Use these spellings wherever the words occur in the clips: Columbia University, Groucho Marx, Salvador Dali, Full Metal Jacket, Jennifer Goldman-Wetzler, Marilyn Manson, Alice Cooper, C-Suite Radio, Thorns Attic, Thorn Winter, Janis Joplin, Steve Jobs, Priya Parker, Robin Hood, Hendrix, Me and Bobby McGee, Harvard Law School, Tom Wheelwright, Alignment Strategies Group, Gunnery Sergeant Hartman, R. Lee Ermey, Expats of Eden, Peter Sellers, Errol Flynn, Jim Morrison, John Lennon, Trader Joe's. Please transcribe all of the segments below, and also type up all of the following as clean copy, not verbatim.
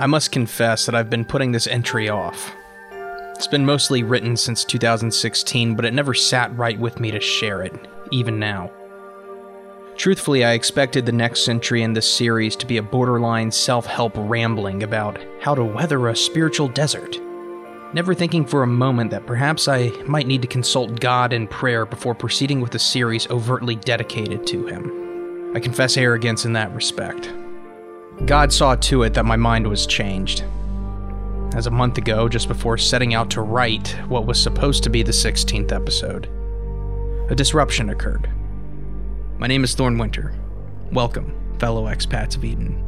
I must confess that I've been putting this entry off. It's been mostly written since 2016, but it never sat right with me to share it, even now. Truthfully, I expected the next entry in this series to be a borderline self-help rambling about how to weather a spiritual desert, never thinking for a moment that perhaps I might need to consult God in prayer before proceeding with a series overtly dedicated to Him. I confess arrogance in that respect. God saw to it that my mind was changed. As a month ago, just before setting out to write what was supposed to be the 16th episode, a disruption occurred. My name is Thorn Winter. Welcome, fellow expats of Eden.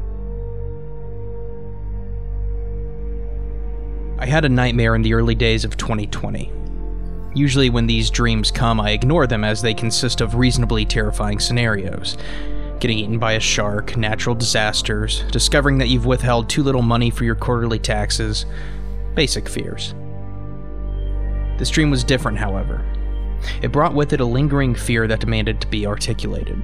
I had a nightmare in the early days of 2020. Usually when these dreams come, I ignore them as they consist of reasonably terrifying scenarios. Getting eaten by a shark, natural disasters, discovering that you've withheld too little money for your quarterly taxes, basic fears. This dream was different, however. It brought with it a lingering fear that demanded to be articulated.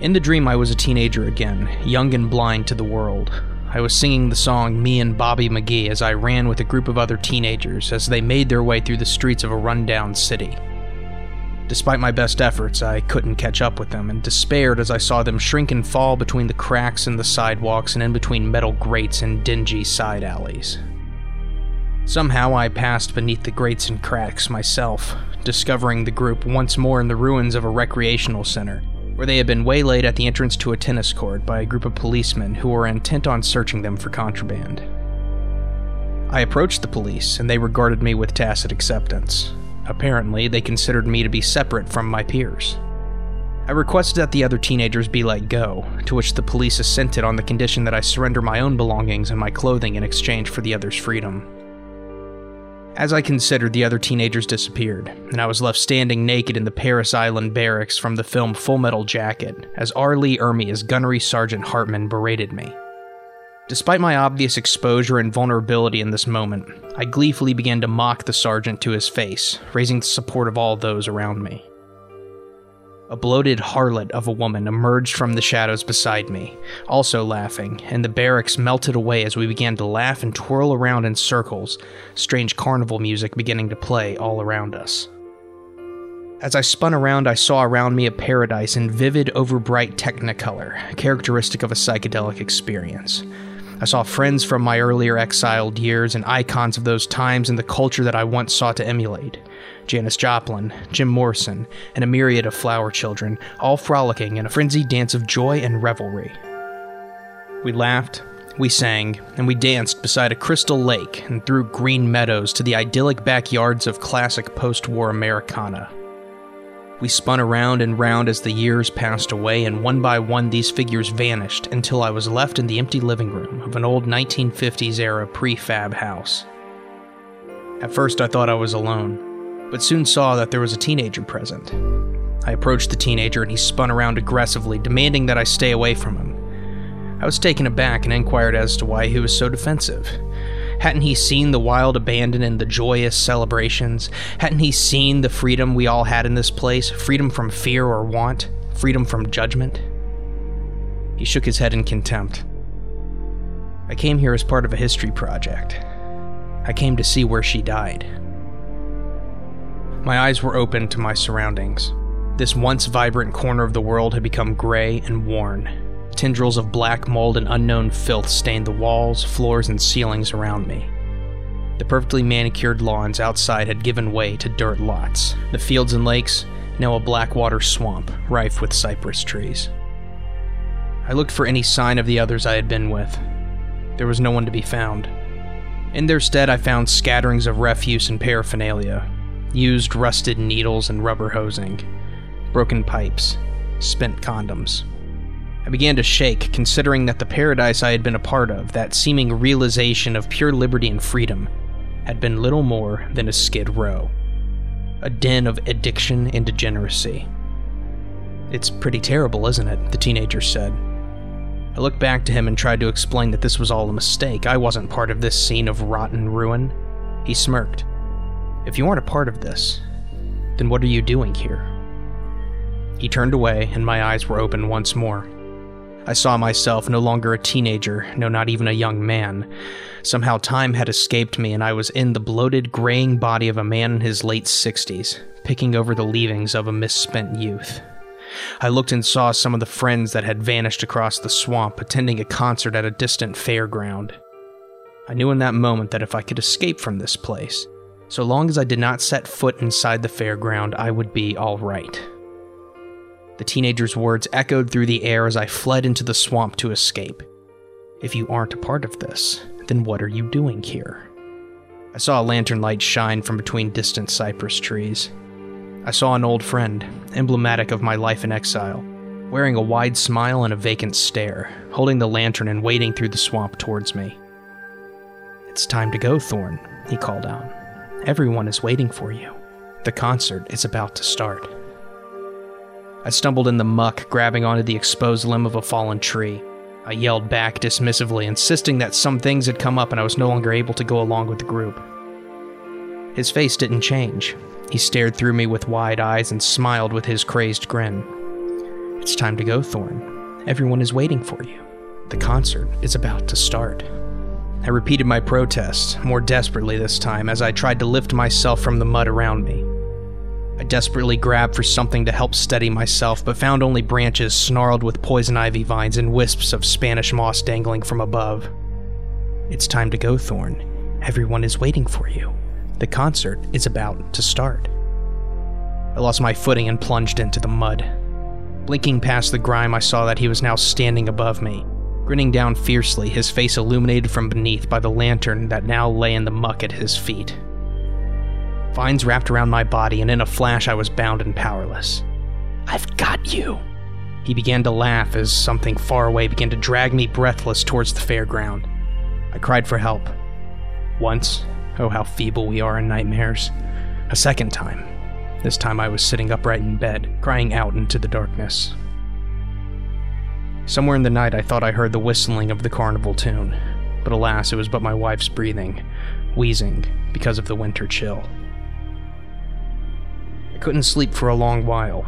In the dream, I was a teenager again, young and blind to the world. I was singing the song Me and Bobby McGee as I ran with a group of other teenagers as they made their way through the streets of a rundown city. Despite my best efforts, I couldn't catch up with them and despaired as I saw them shrink and fall between the cracks in the sidewalks and in between metal grates and dingy side alleys. Somehow I passed beneath the grates and cracks myself, discovering the group once more in the ruins of a recreational center, where they had been waylaid at the entrance to a tennis court by a group of policemen who were intent on searching them for contraband. I approached the police, and they regarded me with tacit acceptance. Apparently, they considered me to be separate from my peers. I requested that the other teenagers be let go, to which the police assented on the condition that I surrender my own belongings and my clothing in exchange for the others' freedom. As I considered, the other teenagers disappeared, and I was left standing naked in the Paris Island barracks from the film Full Metal Jacket, as R. Lee Ermey as Gunnery Sergeant Hartman berated me. Despite my obvious exposure and vulnerability in this moment, I gleefully began to mock the sergeant to his face, raising the support of all those around me. A bloated harlot of a woman emerged from the shadows beside me, also laughing, and the barracks melted away as we began to laugh and twirl around in circles, strange carnival music beginning to play all around us. As I spun around, I saw around me a paradise in vivid, overbright technicolor, characteristic of a psychedelic experience. I saw friends from my earlier exiled years and icons of those times and the culture that I once sought to emulate. Janis Joplin, Jim Morrison, and a myriad of flower children, all frolicking in a frenzied dance of joy and revelry. We laughed, we sang, and we danced beside a crystal lake and through green meadows to the idyllic backyards of classic post-war Americana. We spun around and round as the years passed away, and one by one these figures vanished until I was left in the empty living room of an old 1950s-era prefab house. At first I thought I was alone, but soon saw that there was a teenager present. I approached the teenager and he spun around aggressively, demanding that I stay away from him. I was taken aback and inquired as to why he was so defensive. Hadn't he seen the wild abandon and the joyous celebrations? Hadn't he seen the freedom we all had in this place? Freedom from fear or want? Freedom from judgment? He shook his head in contempt. I came here as part of a history project. I came to see where she died. My eyes were open to my surroundings. This once vibrant corner of the world had become gray and worn. Tendrils of black mold and unknown filth stained the walls, floors, and ceilings around me. The perfectly manicured lawns outside had given way to dirt lots. The fields and lakes, now a blackwater swamp, rife with cypress trees. I looked for any sign of the others I had been with. There was no one to be found. In their stead, I found scatterings of refuse and paraphernalia. Used rusted needles and rubber hosing, broken pipes, spent condoms. I began to shake, considering that the paradise I had been a part of, that seeming realization of pure liberty and freedom, had been little more than a skid row, a den of addiction and degeneracy. "It's pretty terrible, isn't it?" the teenager said. I looked back to him and tried to explain that this was all a mistake. I wasn't part of this scene of rotten ruin. He smirked. "If you aren't a part of this, then what are you doing here?" He turned away, and my eyes were open once more. I saw myself no longer a teenager, no, not even a young man. Somehow time had escaped me, and I was in the bloated, graying body of a man in his late 60s, picking over the leavings of a misspent youth. I looked and saw some of the friends that had vanished across the swamp, attending a concert at a distant fairground. I knew in that moment that if I could escape from this place, so long as I did not set foot inside the fairground, I would be all right. The teenager's words echoed through the air as I fled into the swamp to escape. If you aren't a part of this, then what are you doing here? I saw a lantern light shine from between distant cypress trees. I saw an old friend, emblematic of my life in exile, wearing a wide smile and a vacant stare, holding the lantern and wading through the swamp towards me. "It's time to go, Thorn," he called out. "Everyone is waiting for you. The concert is about to start." I stumbled in the muck, grabbing onto the exposed limb of a fallen tree. I yelled back dismissively, insisting that some things had come up and I was no longer able to go along with the group. His face didn't change. He stared through me with wide eyes and smiled with his crazed grin. "It's time to go, Thorn. Everyone is waiting for you. The concert is about to start." I repeated my protest, more desperately this time, as I tried to lift myself from the mud around me. I desperately grabbed for something to help steady myself, but found only branches snarled with poison ivy vines and wisps of Spanish moss dangling from above. "It's time to go, Thorn. Everyone is waiting for you. The concert is about to start." I lost my footing and plunged into the mud. Blinking past the grime, I saw that he was now standing above me, grinning down fiercely, his face illuminated from beneath by the lantern that now lay in the muck at his feet. Vines wrapped around my body, and in a flash I was bound and powerless. "I've got you." He began to laugh as something far away began to drag me breathless towards the fairground. I cried for help. Once, oh how feeble we are in nightmares. A second time. This time I was sitting upright in bed, crying out into the darkness. Somewhere in the night I thought I heard the whistling of the carnival tune, but alas, it was but my wife's breathing, wheezing because of the winter chill. I couldn't sleep for a long while.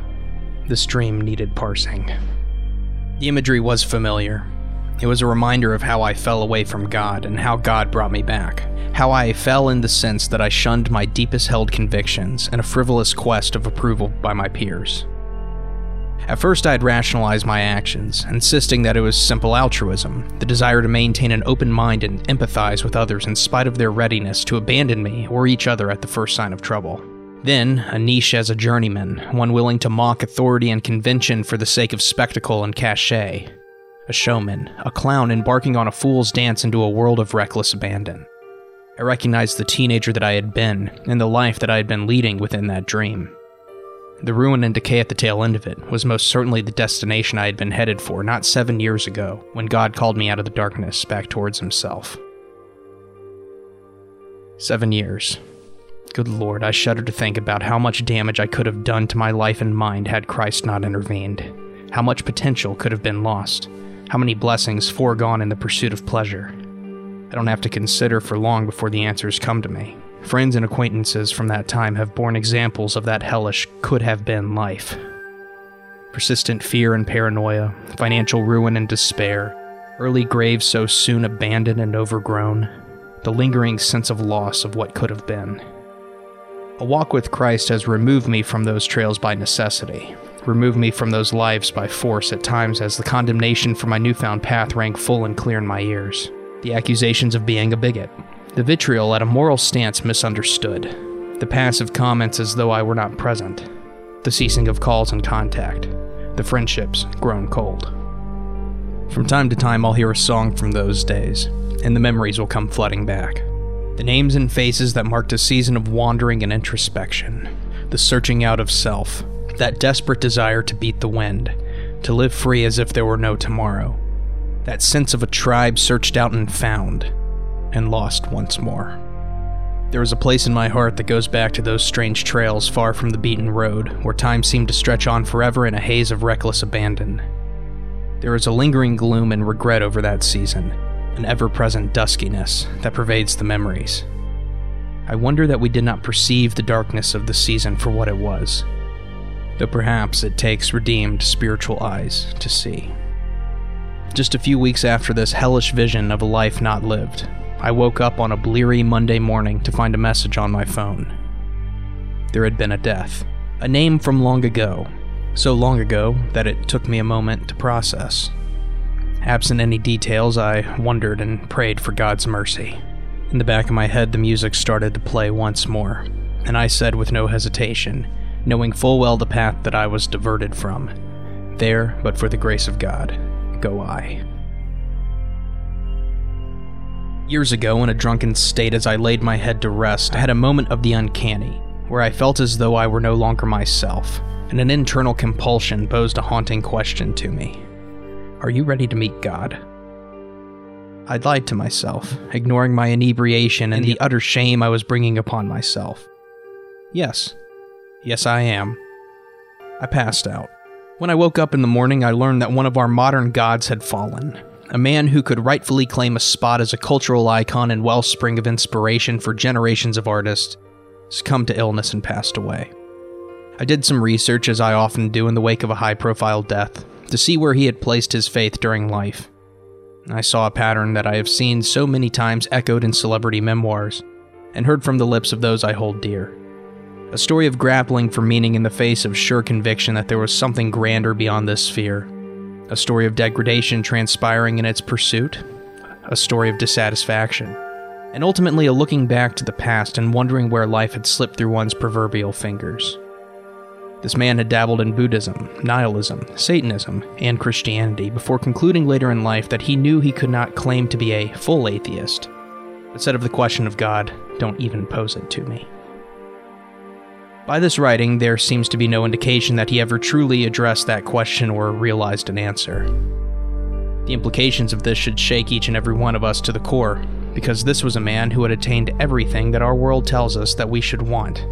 This dream needed parsing. The imagery was familiar. It was a reminder of how I fell away from God and how God brought me back. How I fell in the sense that I shunned my deepest held convictions and a frivolous quest of approval by my peers. At first I had rationalized my actions, insisting that it was simple altruism, the desire to maintain an open mind and empathize with others in spite of their readiness to abandon me or each other at the first sign of trouble. Then, a niche as a journeyman, one willing to mock authority and convention for the sake of spectacle and cachet. A showman, a clown embarking on a fool's dance into a world of reckless abandon. I recognized the teenager that I had been, and the life that I had been leading within that dream. The ruin and decay at the tail end of it was most certainly the destination I had been headed for not 7 years ago, when God called me out of the darkness back towards himself. 7 years. Good Lord, I shudder to think about how much damage I could have done to my life and mind had Christ not intervened. How much potential could have been lost. How many blessings foregone in the pursuit of pleasure. I don't have to consider for long before the answers come to me. Friends and acquaintances from that time have borne examples of that hellish could-have-been life. Persistent fear and paranoia, financial ruin and despair, early graves so soon abandoned and overgrown, the lingering sense of loss of what could have been. A walk with Christ has removed me from those trails by necessity, removed me from those lives by force at times as the condemnation for my newfound path rang full and clear in my ears, the accusations of being a bigot, the vitriol at a moral stance misunderstood, the passive comments as though I were not present, the ceasing of calls and contact, the friendships grown cold. From time to time I'll hear a song from those days, and the memories will come flooding back. The names and faces that marked a season of wandering and introspection, the searching out of self, that desperate desire to beat the wind, to live free as if there were no tomorrow, that sense of a tribe searched out and found, and lost once more. There is a place in my heart that goes back to those strange trails far from the beaten road, where time seemed to stretch on forever in a haze of reckless abandon. There is a lingering gloom and regret over that season, an ever-present duskiness that pervades the memories. I wonder that we did not perceive the darkness of the season for what it was, though perhaps it takes redeemed spiritual eyes to see. Just a few weeks after this hellish vision of a life not lived, I woke up on a bleary Monday morning to find a message on my phone. There had been a death. A name from long ago. So long ago that it took me a moment to process. Absent any details, I wondered and prayed for God's mercy. In the back of my head, the music started to play once more, and I said with no hesitation, knowing full well the path that I was diverted from, "There, but for the grace of God, go I." Years ago, in a drunken state as I laid my head to rest, I had a moment of the uncanny, where I felt as though I were no longer myself, and an internal compulsion posed a haunting question to me. Are you ready to meet God? I lied to myself, ignoring my inebriation and the utter shame I was bringing upon myself. Yes. Yes, I am. I passed out. When I woke up in the morning, I learned that one of our modern gods had fallen. A man who could rightfully claim a spot as a cultural icon and wellspring of inspiration for generations of artists, succumbed to illness and passed away. I did some research, as I often do in the wake of a high-profile death, to see where he had placed his faith during life. I saw a pattern that I have seen so many times echoed in celebrity memoirs, and heard from the lips of those I hold dear. A story of grappling for meaning in the face of sure conviction that there was something grander beyond this sphere. A story of degradation transpiring in its pursuit. A story of dissatisfaction. And ultimately a looking back to the past and wondering where life had slipped through one's proverbial fingers. This man had dabbled in Buddhism, nihilism, Satanism, and Christianity before concluding later in life that he knew he could not claim to be a full atheist, but said of the question of God, "Don't even pose it to me." By this writing, there seems to be no indication that he ever truly addressed that question or realized an answer. The implications of this should shake each and every one of us to the core, because this was a man who had attained everything that our world tells us that we should want,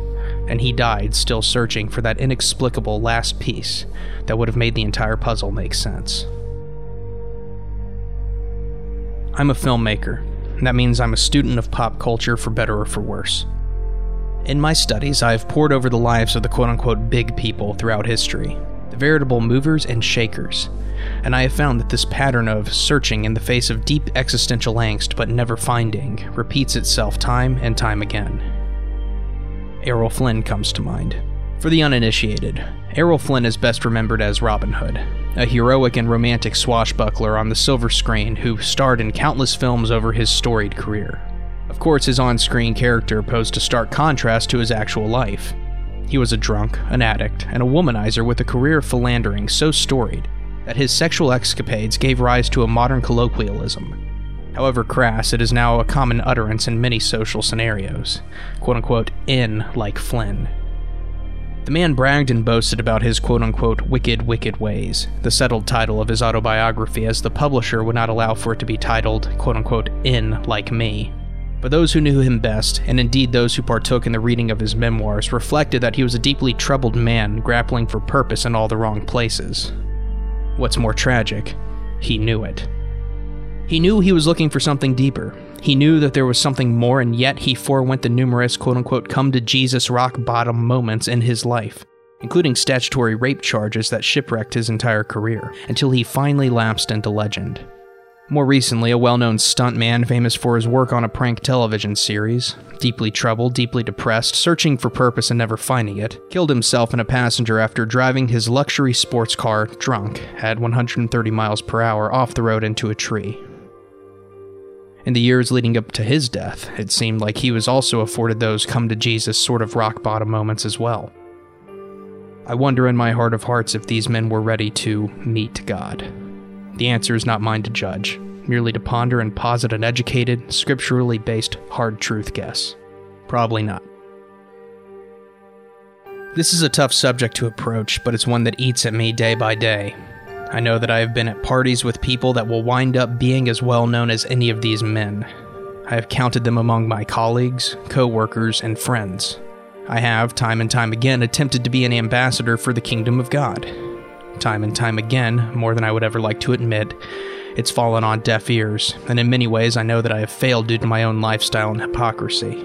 and he died still searching for that inexplicable last piece that would have made the entire puzzle make sense. I'm a filmmaker, and that means I'm a student of pop culture for better or for worse. In my studies, I've pored over the lives of the quote-unquote big people throughout history, the veritable movers and shakers, and I have found that this pattern of searching in the face of deep existential angst but never finding repeats itself time and time again. Errol Flynn comes to mind. For the uninitiated, Errol Flynn is best remembered as Robin Hood, a heroic and romantic swashbuckler on the silver screen who starred in countless films over his storied career. Of course, his on-screen character posed a stark contrast to his actual life. He was a drunk, an addict, and a womanizer with a career of philandering so storied that his sexual escapades gave rise to a modern colloquialism. However crass, it is now a common utterance in many social scenarios, quote-unquote, in like Flynn. The man bragged and boasted about his quote-unquote wicked, wicked ways, the settled title of his autobiography, as the publisher would not allow for it to be titled, quote-unquote, in like me. But those who knew him best, and indeed those who partook in the reading of his memoirs, reflected that he was a deeply troubled man grappling for purpose in all the wrong places. What's more tragic, he knew it. He knew he was looking for something deeper. He knew that there was something more, and yet he forewent the numerous quote-unquote come-to-Jesus rock-bottom moments in his life, including statutory rape charges that shipwrecked his entire career, until he finally lapsed into legend. More recently, a well-known stuntman famous for his work on a prank television series, deeply troubled, deeply depressed, searching for purpose and never finding it, killed himself and a passenger after driving his luxury sports car, drunk, at 130 miles per hour off the road into a tree. In the years leading up to his death, it seemed like he was also afforded those come-to-Jesus sort of rock-bottom moments as well. I wonder in my heart of hearts if these men were ready to meet God. The answer is not mine to judge, merely to ponder and posit an educated, scripturally-based, hard-truth guess. Probably not. This is a tough subject to approach, but it's one that eats at me day by day. I know that I have been at parties with people that will wind up being as well known as any of these men. I have counted them among my colleagues, co-workers, and friends. I have, time and time again, attempted to be an ambassador for the kingdom of God. Time and time again, more than I would ever like to admit, it's fallen on deaf ears, and in many ways I know that I have failed due to my own lifestyle and hypocrisy.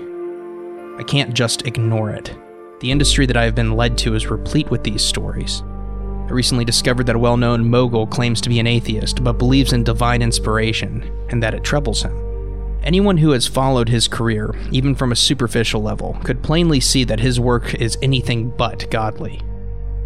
I can't just ignore it. The industry that I have been led to is replete with these stories. I recently discovered that a well-known mogul claims to be an atheist, but believes in divine inspiration, and that it troubles him. Anyone who has followed his career, even from a superficial level, could plainly see that his work is anything but godly.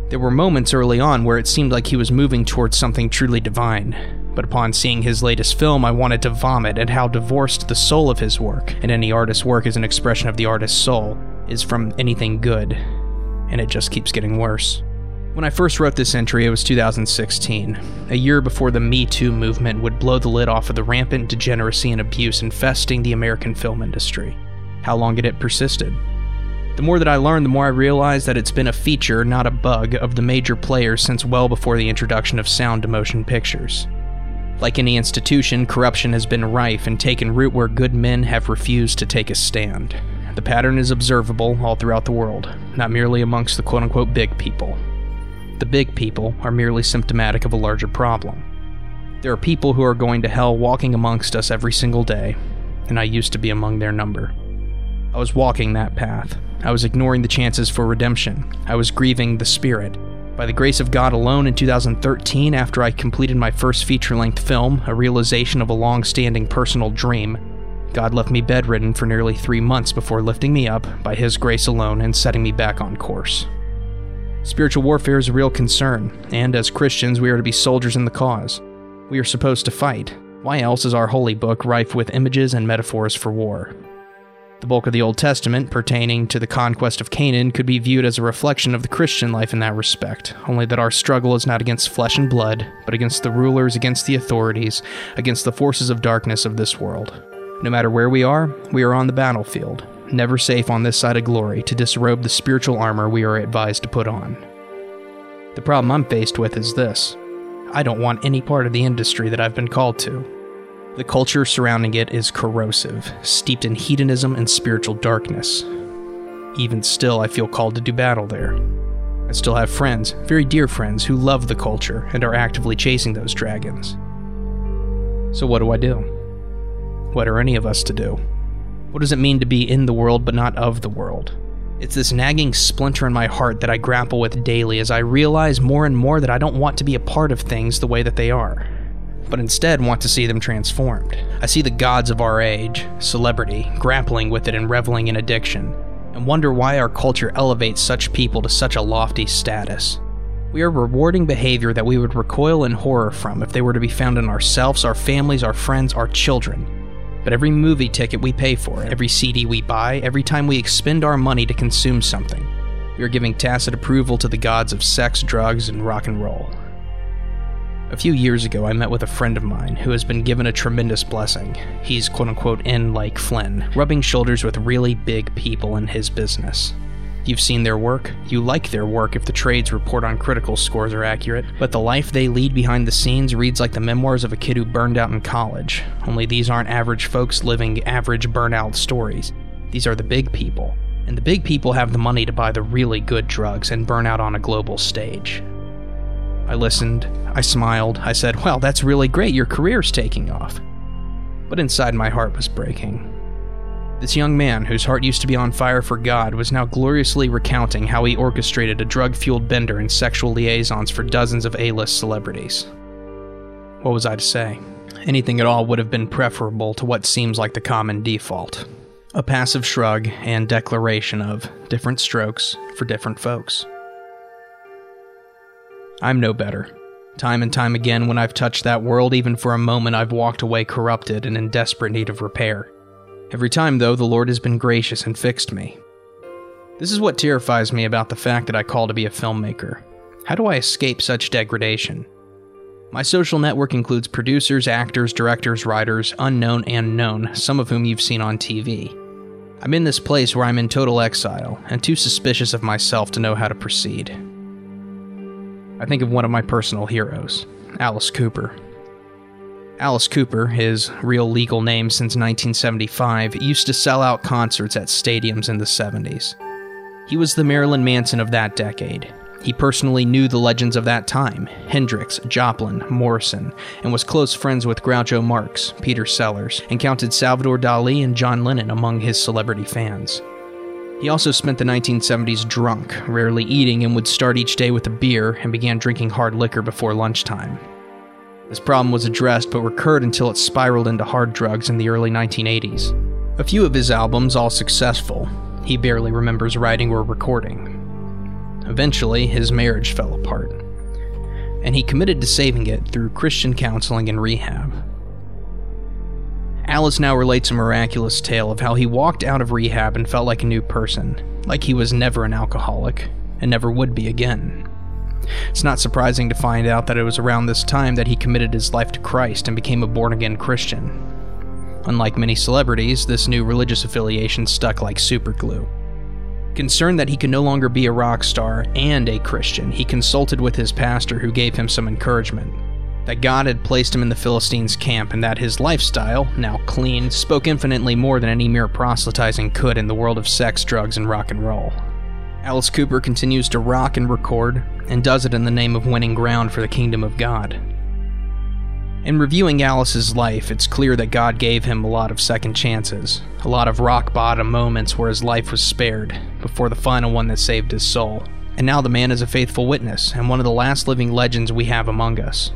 There were moments early on where it seemed like he was moving towards something truly divine, but upon seeing his latest film, I wanted to vomit at how divorced the soul of his work, and any artist's work is an expression of the artist's soul, is from anything good, and it just keeps getting worse. When I first wrote this entry, it was 2016, a year before the Me Too movement would blow the lid off of the rampant degeneracy and abuse infesting the American film industry. How long had it persisted? The more that I learned, the more I realized that it's been a feature, not a bug, of the major players since well before the introduction of sound to motion pictures. Like any institution, corruption has been rife and taken root where good men have refused to take a stand. The pattern is observable all throughout the world, not merely amongst the quote-unquote big people. The big people are merely symptomatic of a larger problem. There are people who are going to hell walking amongst us every single day, and I used to be among their number. I was walking that path. I was ignoring the chances for redemption. I was grieving the spirit. By the grace of God alone, in 2013, after I completed my first feature-length film, a realization of a long-standing personal dream, God left me bedridden for nearly 3 months before lifting me up by His grace alone and setting me back on course. Spiritual warfare is a real concern, and as Christians, we are to be soldiers in the cause. We are supposed to fight. Why else is our holy book rife with images and metaphors for war? The bulk of the Old Testament, pertaining to the conquest of Canaan, could be viewed as a reflection of the Christian life in that respect, only that our struggle is not against flesh and blood, but against the rulers, against the authorities, against the forces of darkness of this world. No matter where we are on the battlefield. Never safe on this side of glory to disrobe the spiritual armor we are advised to put on. The problem I'm faced with is this. I don't want any part of the industry that I've been called to. The culture surrounding it is corrosive, steeped in hedonism and spiritual darkness. Even still, I feel called to do battle there. I still have friends, very dear friends, who love the culture and are actively chasing those dragons. So what do I do? What are any of us to do? What does it mean to be in the world but not of the world? It's this nagging splinter in my heart that I grapple with daily as I realize more and more that I don't want to be a part of things the way that they are, but instead want to see them transformed. I see the gods of our age, celebrity, grappling with it and reveling in addiction, and wonder why our culture elevates such people to such a lofty status. We are rewarding behavior that we would recoil in horror from if they were to be found in ourselves, our families, our friends, our children. But every movie ticket we pay for, every CD we buy, every time we expend our money to consume something, we are giving tacit approval to the gods of sex, drugs, and rock and roll. A few years ago, I met with a friend of mine who has been given a tremendous blessing. He's quote-unquote in like Flynn, rubbing shoulders with really big people in his business. You've seen their work, you like their work if the trades report on critical scores are accurate, but the life they lead behind the scenes reads like the memoirs of a kid who burned out in college, only these aren't average folks living average burnout stories. These are the big people, and the big people have the money to buy the really good drugs and burn out on a global stage. I listened, I smiled, I said, "Well, that's really great, your career's taking off." But inside my heart was breaking. This young man, whose heart used to be on fire for God, was now gloriously recounting how he orchestrated a drug-fueled bender and sexual liaisons for dozens of A-list celebrities. What was I to say? Anything at all would have been preferable to what seems like the common default. A passive shrug and declaration of different strokes for different folks. I'm no better. Time and time again, when I've touched that world, even for a moment, I've walked away corrupted and in desperate need of repair. Every time, though, the Lord has been gracious and fixed me. This is what terrifies me about the fact that I call to be a filmmaker. How do I escape such degradation? My social network includes producers, actors, directors, writers, unknown and known, some of whom you've seen on TV. I'm in this place where I'm in total exile, and too suspicious of myself to know how to proceed. I think of one of my personal heroes, Alice Cooper. Alice Cooper, his real legal name since 1975, used to sell out concerts at stadiums in the 70s. He was the Marilyn Manson of that decade. He personally knew the legends of that time, Hendrix, Joplin, Morrison, and was close friends with Groucho Marx, Peter Sellers, and counted Salvador Dali and John Lennon among his celebrity fans. He also spent the 1970s drunk, rarely eating, and would start each day with a beer and began drinking hard liquor before lunchtime. This problem was addressed but recurred until it spiraled into hard drugs in the early 1980s. A few of his albums, all successful, he barely remembers writing or recording. Eventually, his marriage fell apart, and he committed to saving it through Christian counseling and rehab. Alice now relates a miraculous tale of how he walked out of rehab and felt like a new person, like he was never an alcoholic, and never would be again. It's not surprising to find out that it was around this time that he committed his life to Christ and became a born-again Christian. Unlike many celebrities, this new religious affiliation stuck like superglue. Concerned that he could no longer be a rock star and a Christian, he consulted with his pastor, who gave him some encouragement. That God had placed him in the Philistines' camp, and that his lifestyle, now clean, spoke infinitely more than any mere proselytizing could in the world of sex, drugs, and rock and roll. Alice Cooper continues to rock and record, and does it in the name of winning ground for the kingdom of God. In reviewing Alice's life, it's clear that God gave him a lot of second chances, a lot of rock-bottom moments where his life was spared, before the final one that saved his soul. And now the man is a faithful witness, and one of the last living legends we have among us.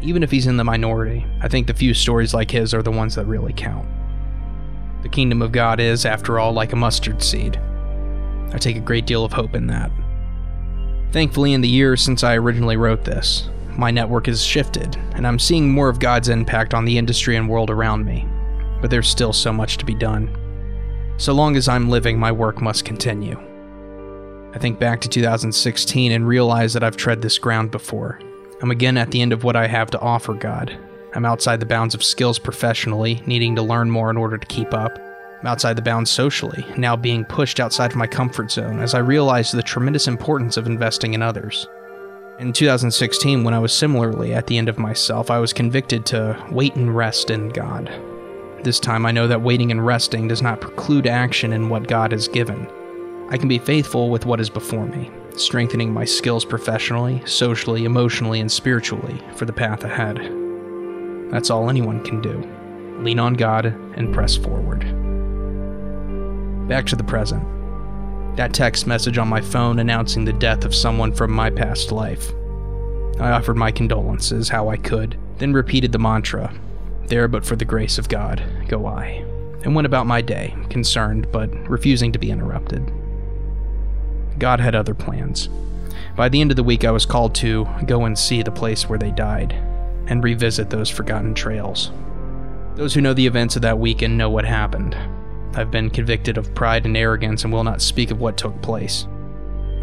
Even if he's in the minority, I think the few stories like his are the ones that really count. The kingdom of God is, after all, like a mustard seed. I take a great deal of hope in that. Thankfully, in the years since I originally wrote this, my network has shifted, and I'm seeing more of God's impact on the industry and world around me, but there's still so much to be done. So long as I'm living, my work must continue. I think back to 2016 and realize that I've tread this ground before. I'm again at the end of what I have to offer God. I'm outside the bounds of skills professionally, needing to learn more in order to keep up. I'm outside the bounds socially, now being pushed outside of my comfort zone as I realize the tremendous importance of investing in others. In 2016, when I was similarly at the end of myself, I was convicted to wait and rest in God. This time I know that waiting and resting does not preclude action in what God has given. I can be faithful with what is before me, strengthening my skills professionally, socially, emotionally, and spiritually for the path ahead. That's all anyone can do. Lean on God and press forward. Back to the present. That text message on my phone announcing the death of someone from my past life. I offered my condolences how I could, then repeated the mantra, "There but for the grace of God, go I," and went about my day, concerned but refusing to be interrupted. God had other plans. By the end of the week, I was called to go and see the place where they died, and revisit those forgotten trails. Those who know the events of that weekend know what happened. I've been convicted of pride and arrogance and will not speak of what took place.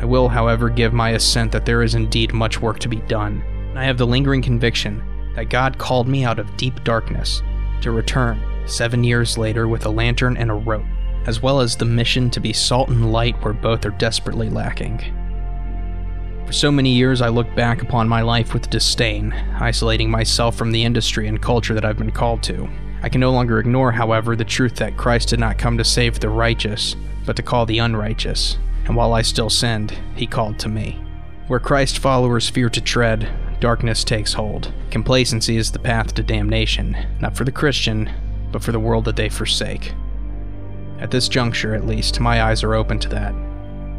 I will, however, give my assent that there is indeed much work to be done, and I have the lingering conviction that God called me out of deep darkness to return 7 years later with a lantern and a rope, as well as the mission to be salt and light where both are desperately lacking. For so many years, I looked back upon my life with disdain, isolating myself from the industry and culture that I've been called to. I can no longer ignore, however, the truth that Christ did not come to save the righteous, but to call the unrighteous. And while I still sinned, he called to me. Where Christ followers fear to tread, darkness takes hold. Complacency is the path to damnation, not for the Christian, but for the world that they forsake. At this juncture, at least, my eyes are open to that,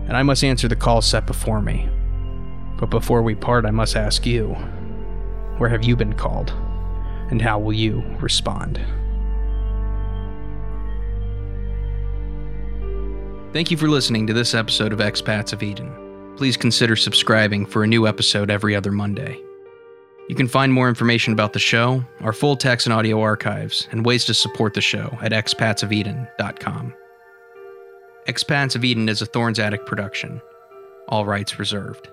and I must answer the call set before me. But before we part, I must ask you, where have you been called? And how will you respond? Thank you for listening to this episode of Expats of Eden. Please consider subscribing for a new episode every other Monday. You can find more information about the show, our full text and audio archives, and ways to support the show at expatsofeden.com. Expats of Eden is a Thorns Attic production. All rights reserved.